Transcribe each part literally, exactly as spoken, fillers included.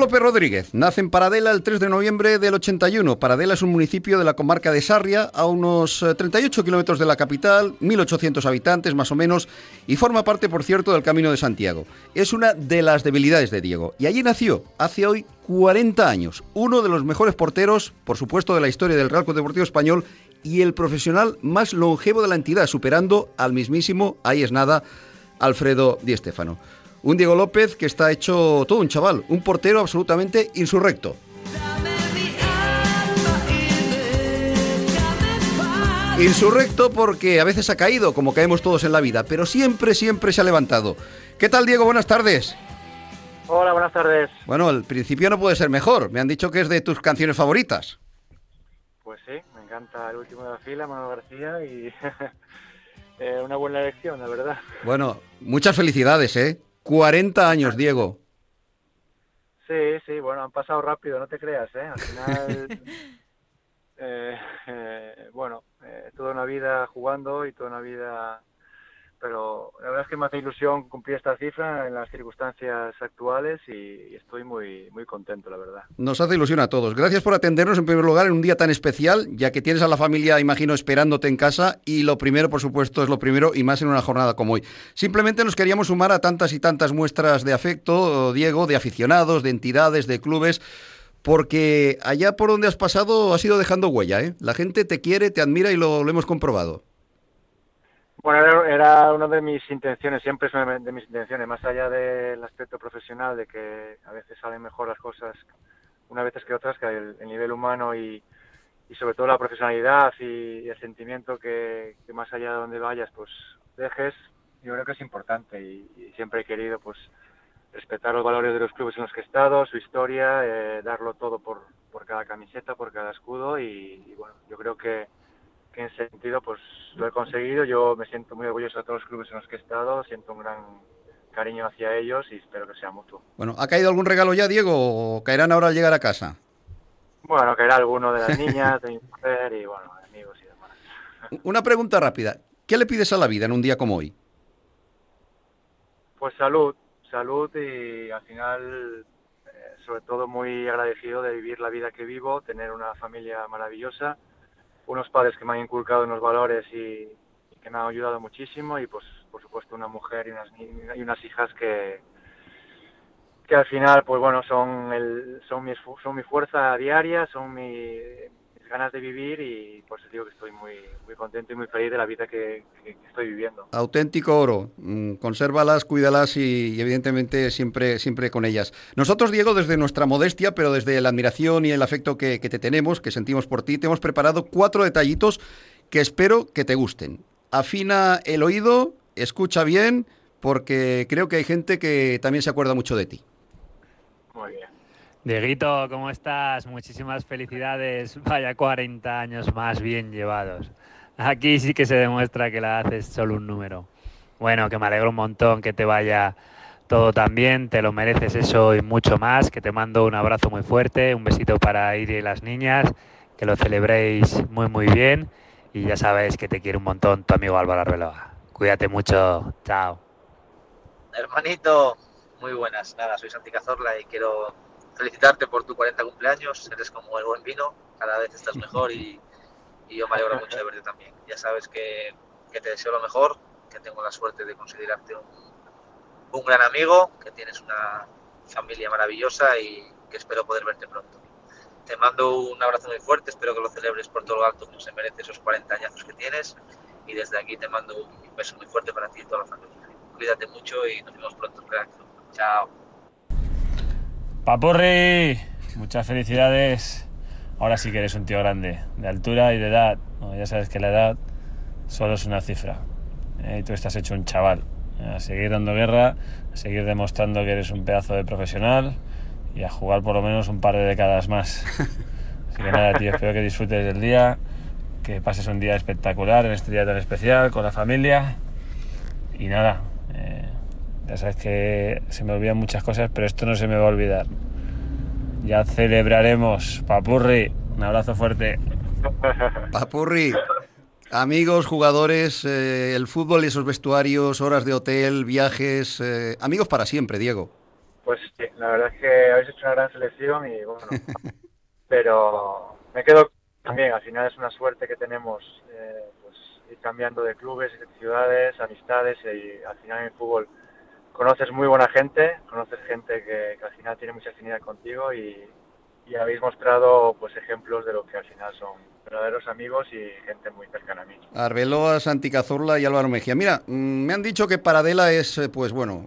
Pepe Rodríguez nace en Paradela el tres de noviembre del ochenta y uno. Paradela es un municipio de la comarca de Sarria, a unos treinta y ocho kilómetros de la capital, mil ochocientos habitantes más o menos, y forma parte, por cierto, del Camino de Santiago. Es una de las debilidades de Diego, y allí nació, hace hoy cuarenta años, uno de los mejores porteros, por supuesto, de la historia del Real Club Deportivo Español y el profesional más longevo de la entidad, superando al mismísimo, ahí es nada, Alfredo Di Stéfano. Un Diego López que está hecho todo un chaval, un portero absolutamente insurrecto. Insurrecto porque a veces ha caído, como caemos todos en la vida, pero siempre, siempre se ha levantado. ¿Qué tal, Diego? Buenas tardes. Hola, buenas tardes. Bueno, el principio no puede ser mejor. Me han dicho que es de tus canciones favoritas. Pues sí, me encanta El Último de la Fila, Manuel García y... eh, una buena elección, la verdad. Bueno, muchas felicidades, ¿eh? cuarenta años, Diego. Sí, sí, bueno, han pasado rápido, no te creas, ¿eh? Al final, eh, eh, bueno, eh, toda una vida jugando y toda una vida... Pero la verdad es que me hace ilusión cumplir esta cifra en las circunstancias actuales y estoy muy, muy contento, la verdad. Nos hace ilusión a todos. Gracias por atendernos, en primer lugar, en un día tan especial, ya que tienes a la familia, imagino, esperándote en casa, y lo primero, por supuesto, es lo primero, y más en una jornada como hoy. Simplemente nos queríamos sumar a tantas y tantas muestras de afecto, Diego, de aficionados, de entidades, de clubes, porque allá por donde has pasado has ido dejando huella, ¿eh? La gente te quiere, te admira y lo, lo hemos comprobado. Bueno, era una de mis intenciones, siempre es una de mis intenciones, más allá del aspecto profesional, de que a veces salen mejor las cosas unas veces que otras, que el, el nivel humano y, y sobre todo la profesionalidad y, y el sentimiento que, que más allá de donde vayas, pues dejes, yo creo que es importante y, y siempre he querido pues respetar los valores de los clubes en los que he estado, su historia, eh, darlo todo por, por cada camiseta, por cada escudo y, y bueno, yo creo que que en ese sentido pues lo he conseguido. Yo me siento muy orgulloso de todos los clubes en los que he estado, siento un gran cariño hacia ellos y espero que sea mutuo. Bueno, ¿ha caído algún regalo ya, Diego, o caerán ahora al llegar a casa? Bueno, caerá alguno de las niñas, de mi mujer y bueno, amigos y demás. Una pregunta rápida, ¿qué le pides a la vida en un día como hoy? Pues salud, salud y al final eh, sobre todo muy agradecido de vivir la vida que vivo, tener una familia maravillosa, unos padres que me han inculcado unos valores y, y que me han ayudado muchísimo y, pues por supuesto, una mujer y unas, y unas hijas que, que al final, pues bueno, son el, son mi, son mi fuerza diaria, son mi, mis ganas de vivir y por eso digo que estoy muy, muy contento y muy feliz de la vida que, que, que estoy viviendo. Auténtico oro. Consérvalas, cuídalas y, y evidentemente siempre, siempre con ellas. Nosotros, Diego, desde nuestra modestia, pero desde la admiración y el afecto que, que te tenemos, que sentimos por ti, te hemos preparado cuatro detallitos que espero que te gusten. Afina el oído escucha bien, porque creo que hay gente que también se acuerda mucho de ti. Muy bien. Dieguito, ¿cómo estás? Muchísimas felicidades. Vaya cuarenta años más bien llevados. Aquí sí que se demuestra que la edad es solo un número. Bueno, que me alegro un montón que te vaya todo tan bien. Te lo mereces eso y mucho más. Que te mando un abrazo muy fuerte. Un besito para Iria y las niñas. Que lo celebréis muy, muy bien. Y ya sabéis que te quiere un montón tu amigo Álvaro Arbeloa. Cuídate mucho. Chao. Hermanito, muy buenas. Nada, soy Santi Cazorla y quiero felicitarte por tu cuarenta cumpleaños. Eres como el buen vino. Cada vez estás mejor y, y yo me alegro mucho de verte también. Ya sabes que, que te deseo lo mejor. Que tengo la suerte de considerarte un, un gran amigo. Que tienes una familia maravillosa y que espero poder verte pronto. Te mando un abrazo muy fuerte, espero que lo celebres por todo lo alto como se merece esos cuarenta añazos que tienes, y desde aquí te mando un beso muy fuerte para ti y toda la familia. Cuídate mucho y nos vemos pronto. Chao. Papurri, muchas felicidades. Ahora sí que eres un tío grande, de altura y de edad. Bueno, ya sabes que la edad solo es una cifra. ¿eh? Y tú estás hecho un chaval. A seguir dando guerra, a seguir demostrando que eres un pedazo de profesional. Y a jugar por lo menos un par de décadas más. Así que nada, tío, espero que disfrutes del día, que pases un día espectacular en este día tan especial con la familia. Y nada, eh, ya sabes que se me olvidan muchas cosas, pero esto no se me va a olvidar. Ya celebraremos. Papurri, un abrazo fuerte. Papurri, amigos, jugadores, eh, el fútbol y esos vestuarios, horas de hotel, viajes, eh, amigos para siempre, Diego. Pues sí, la verdad es que habéis hecho una gran selección y bueno, pero me quedo también, al final es una suerte que tenemos eh, pues ir cambiando de clubes, de ciudades, amistades y al final en el fútbol conoces muy buena gente, conoces gente que, que al final tiene mucha afinidad contigo y, y habéis mostrado pues ejemplos de lo que al final son verdaderos amigos y gente muy cercana a mí. Arbeloa, Santi Cazorla y Álvaro Mejía. Mira, me han dicho que Paradela es, pues bueno,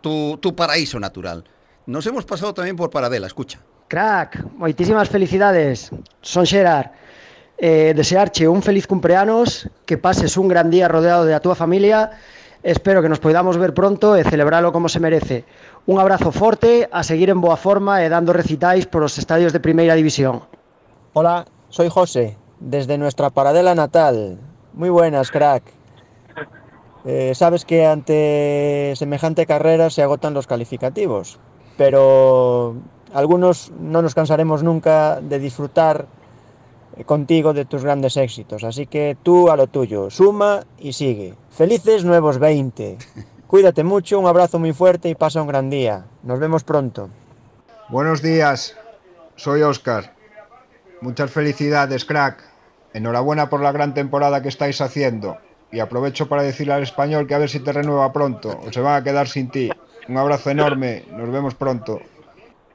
tu, tu paraíso natural. Nos hemos pasado también por Paradela, escucha. Crack, muchísimas felicidades. Son Xerar. Eh, desearte un feliz cumpleaños, que pases un gran día rodeado de tu familia. Espero que nos podamos ver pronto y celebrarlo como se merece. Un abrazo fuerte, a seguir en boa forma y dando recitais por los estadios de Primera División. Hola, soy José, desde nuestra Paradela natal. Muy buenas, crack. Eh, sabes que ante semejante carrera se agotan los calificativos, pero algunos no nos cansaremos nunca de disfrutar contigo de tus grandes éxitos. Así que tú a lo tuyo, suma y sigue. Felices nuevos veinte. Cuídate mucho, un abrazo muy fuerte y pasa un gran día. Nos vemos pronto. Buenos días, soy Óscar. Muchas felicidades, crack. Enhorabuena por la gran temporada que estáis haciendo. Y aprovecho para decirle al español que a ver si te renueva pronto, o se van a quedar sin ti. Un abrazo enorme, nos vemos pronto.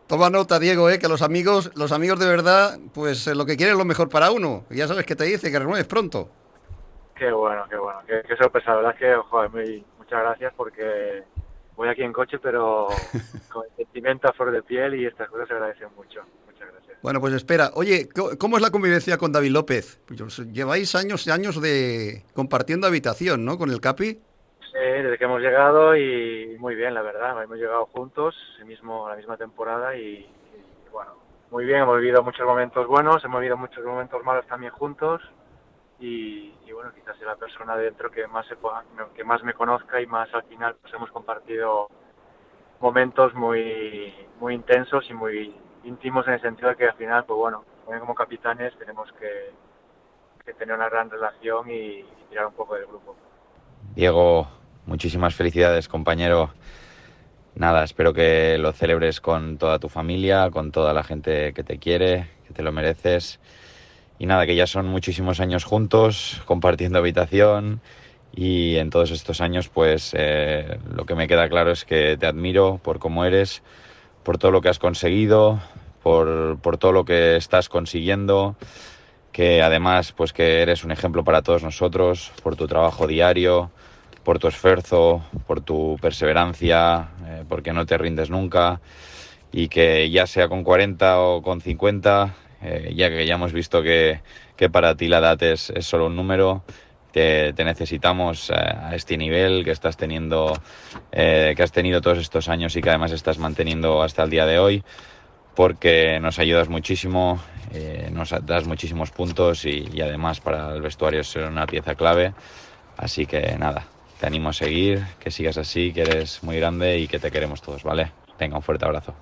Toma nota, Diego, ¿eh? Que los amigos, los amigos de verdad, pues lo que quieren es lo mejor para uno. Ya sabes que te dice, que renueves pronto. Qué bueno, qué bueno. Qué, qué sorpresa, la verdad es que, joder, muy, muchas gracias porque voy aquí en coche, pero con el sentimiento a flor de piel y estas cosas se agradecen mucho. Bueno, pues espera. Oye, ¿cómo es la convivencia con David López? Lleváis años y años de compartiendo habitación, ¿no? Con el Capi. Sí, desde que hemos llegado y muy bien, la verdad. Hemos llegado juntos, el mismo, la misma temporada y, y bueno, muy bien. Hemos vivido muchos momentos buenos, hemos vivido muchos momentos malos también juntos y, y bueno, quizás es la persona dentro que más se pueda, que más me conozca y más al final pues hemos compartido momentos muy, muy intensos y muy íntimos en el sentido de que al final, pues bueno, como capitanes tenemos que, que tener una gran relación y, y tirar un poco del grupo. Diego, muchísimas felicidades, compañero. Nada, espero que lo celebres con toda tu familia, con toda la gente que te quiere, que te lo mereces. Y nada, que ya son muchísimos años juntos, compartiendo habitación. Y en todos estos años, pues eh, lo que me queda claro es que te admiro por cómo eres, por todo lo que has conseguido, por, por todo lo que estás consiguiendo, que además pues que eres un ejemplo para todos nosotros, por tu trabajo diario, por tu esfuerzo, por tu perseverancia, eh, porque no te rindes nunca y que ya sea con cuarenta o con cincuenta, eh, ya que ya hemos visto que, que para ti la edad es, es solo un número, Te, te necesitamos a este nivel que estás teniendo, eh, que has tenido todos estos años y que además estás manteniendo hasta el día de hoy, porque nos ayudas muchísimo, eh, nos das muchísimos puntos y, y además para el vestuario es una pieza clave. Así que nada, te animo a seguir, que sigas así, que eres muy grande y que te queremos todos, ¿vale? Venga, un fuerte abrazo.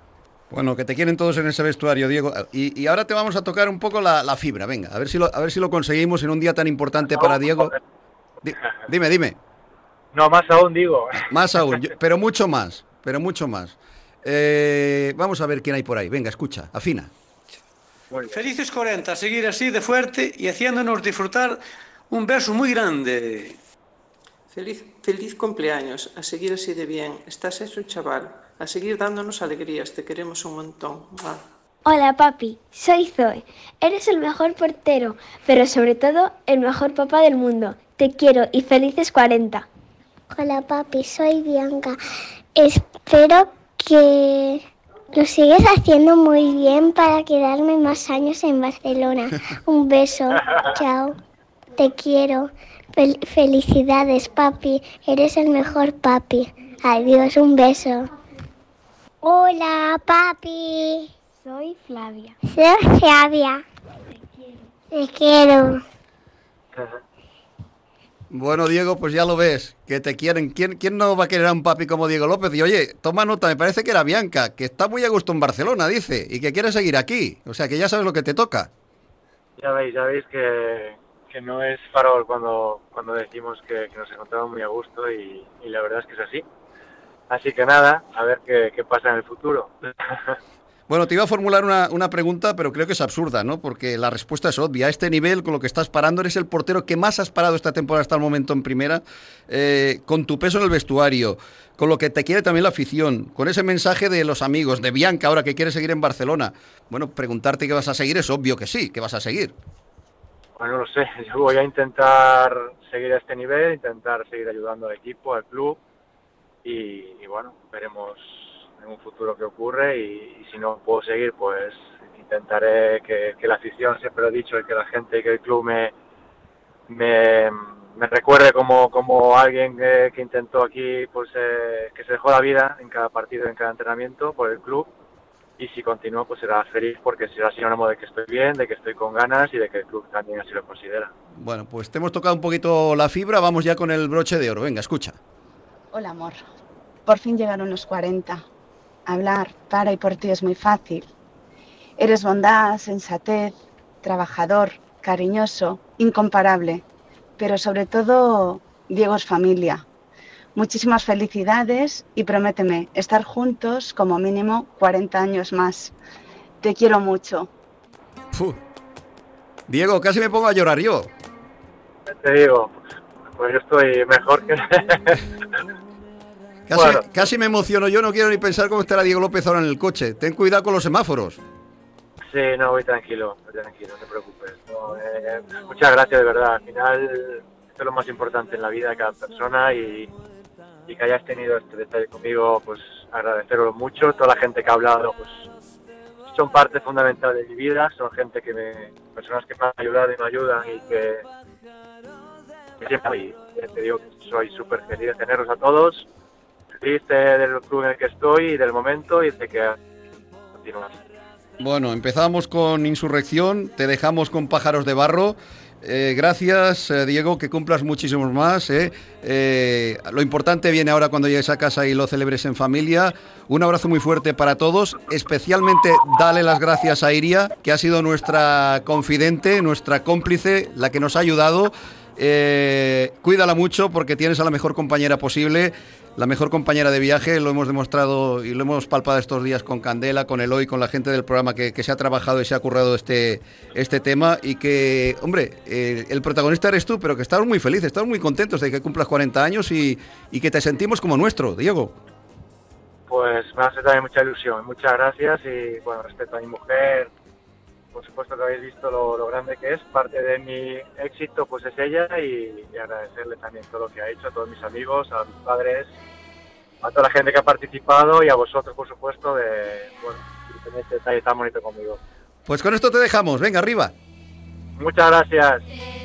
Bueno, que te quieren todos en ese vestuario, Diego. Y, y ahora te vamos a tocar un poco la, la fibra, venga, a ver si lo, a ver si lo conseguimos en un día tan importante para Diego. Di, dime, dime. No, más aún, Diego. Más aún, yo, pero mucho más, pero mucho más. Eh, vamos a ver quién hay por ahí. Venga, escucha, afina. Felices cuarenta, seguir así de fuerte y haciéndonos disfrutar un beso muy grande. Feliz, feliz cumpleaños, a seguir así de bien. Estás hecho un chaval, a seguir dándonos alegrías, te queremos un montón. Ah. Hola papi, soy Zoe. Eres el mejor portero, pero sobre todo el mejor papá del mundo. Te quiero y felices cuarenta. Hola papi, soy Bianca. Espero que lo sigues haciendo muy bien para quedarme más años en Barcelona. Un beso, chao. Te quiero. Fel- felicidades, papi. Eres el mejor papi. Adiós, un beso. Hola, papi. Soy Flavia. Soy Flavia. Te quiero. Te quiero. Bueno, Diego, pues ya lo ves, que te quieren. ¿Quién, quién no va a querer a un papi como Diego López? Y oye, toma nota, me parece que era Bianca, que está muy a gusto en Barcelona, dice, y que quiere seguir aquí. O sea, que ya sabes lo que te toca. Ya veis, ya veis que... que no es farol cuando, cuando decimos que, que nos encontramos muy a gusto y, y la verdad es que es así. Así que nada, a ver qué, qué pasa en el futuro. Bueno, te iba a formular una, una pregunta, pero creo que es absurda, ¿no? Porque la respuesta es obvia. A este nivel, con lo que estás parando, eres el portero que más has parado esta temporada hasta el momento en primera, eh, con tu peso en el vestuario, con lo que te quiere también la afición, con ese mensaje de los amigos, de Bianca ahora que quiere seguir en Barcelona. Bueno, preguntarte qué vas a seguir es obvio que sí, que vas a seguir. Bueno, no sé, yo voy a intentar seguir a este nivel, intentar seguir ayudando al equipo, al club y, y bueno, veremos en un futuro qué ocurre y, y si no puedo seguir, pues intentaré que, que la afición, siempre lo he dicho, y que la gente y que el club me, me, me recuerde como, como alguien que, que intentó aquí, pues eh, que se dejó la vida en cada partido, en cada entrenamiento por el club. Y si continúo, pues será feliz porque será sinónimo de que estoy bien, de que estoy con ganas y de que el club también así lo considera. Bueno, pues te hemos tocado un poquito la fibra, vamos ya con el broche de oro. Venga, escucha. Hola, amor. Por fin llegaron los cuarenta. Hablar para y por ti es muy fácil. Eres bondad, sensatez, trabajador, cariñoso, incomparable. Pero sobre todo, Diego es familia. Muchísimas felicidades y prométeme estar juntos como mínimo cuarenta años más. Te quiero mucho. Uf. Diego, casi me pongo a llorar yo. Te digo, pues yo estoy mejor que... casi, bueno. casi me emociono, yo no quiero ni pensar cómo estará Diego López ahora en el coche. Ten cuidado con los semáforos. Sí, no, voy tranquilo, voy tranquilo, no te preocupes. No, eh, muchas gracias, de verdad. Al final, esto es lo más importante en la vida de cada persona y... y que hayas tenido este detalle conmigo, pues agradecerlo mucho. Toda la gente que ha hablado, pues son parte fundamental de mi vida, son gente que me, personas que me han ayudado y me ayudan y que, que siempre, te digo, soy súper feliz de tenerlos a todos, feliz del club en el que estoy y del momento y de que continuamos. Bueno, empezamos con Insurrección, te dejamos con Pájaros de Barro. Eh, gracias, eh, Diego, que cumplas muchísimos más. Eh. Eh, lo importante viene ahora cuando llegues a casa y lo celebres en familia. Un abrazo muy fuerte para todos. Especialmente dale las gracias a Iria, que ha sido nuestra confidente, nuestra cómplice, la que nos ha ayudado. Eh, cuídala mucho porque tienes a la mejor compañera posible, la mejor compañera de viaje, lo hemos demostrado y lo hemos palpado estos días con Candela, con Eloy, con la gente del programa que, que se ha trabajado y se ha currado este, este tema y que, hombre, eh, el protagonista eres tú, pero que estamos muy felices, estamos muy contentos de que cumplas cuarenta años y, y que te sentimos como nuestro, Diego. Pues me hace también mucha ilusión, muchas gracias y bueno, respeto a mi mujer. Por supuesto que habéis visto lo, lo grande que es, parte de mi éxito pues es ella y, y agradecerle también todo lo que ha hecho, a todos mis amigos, a mis padres, a toda la gente que ha participado y a vosotros por supuesto de, bueno, de tener este detalle tan bonito conmigo. Pues con esto te dejamos, venga arriba. Muchas gracias.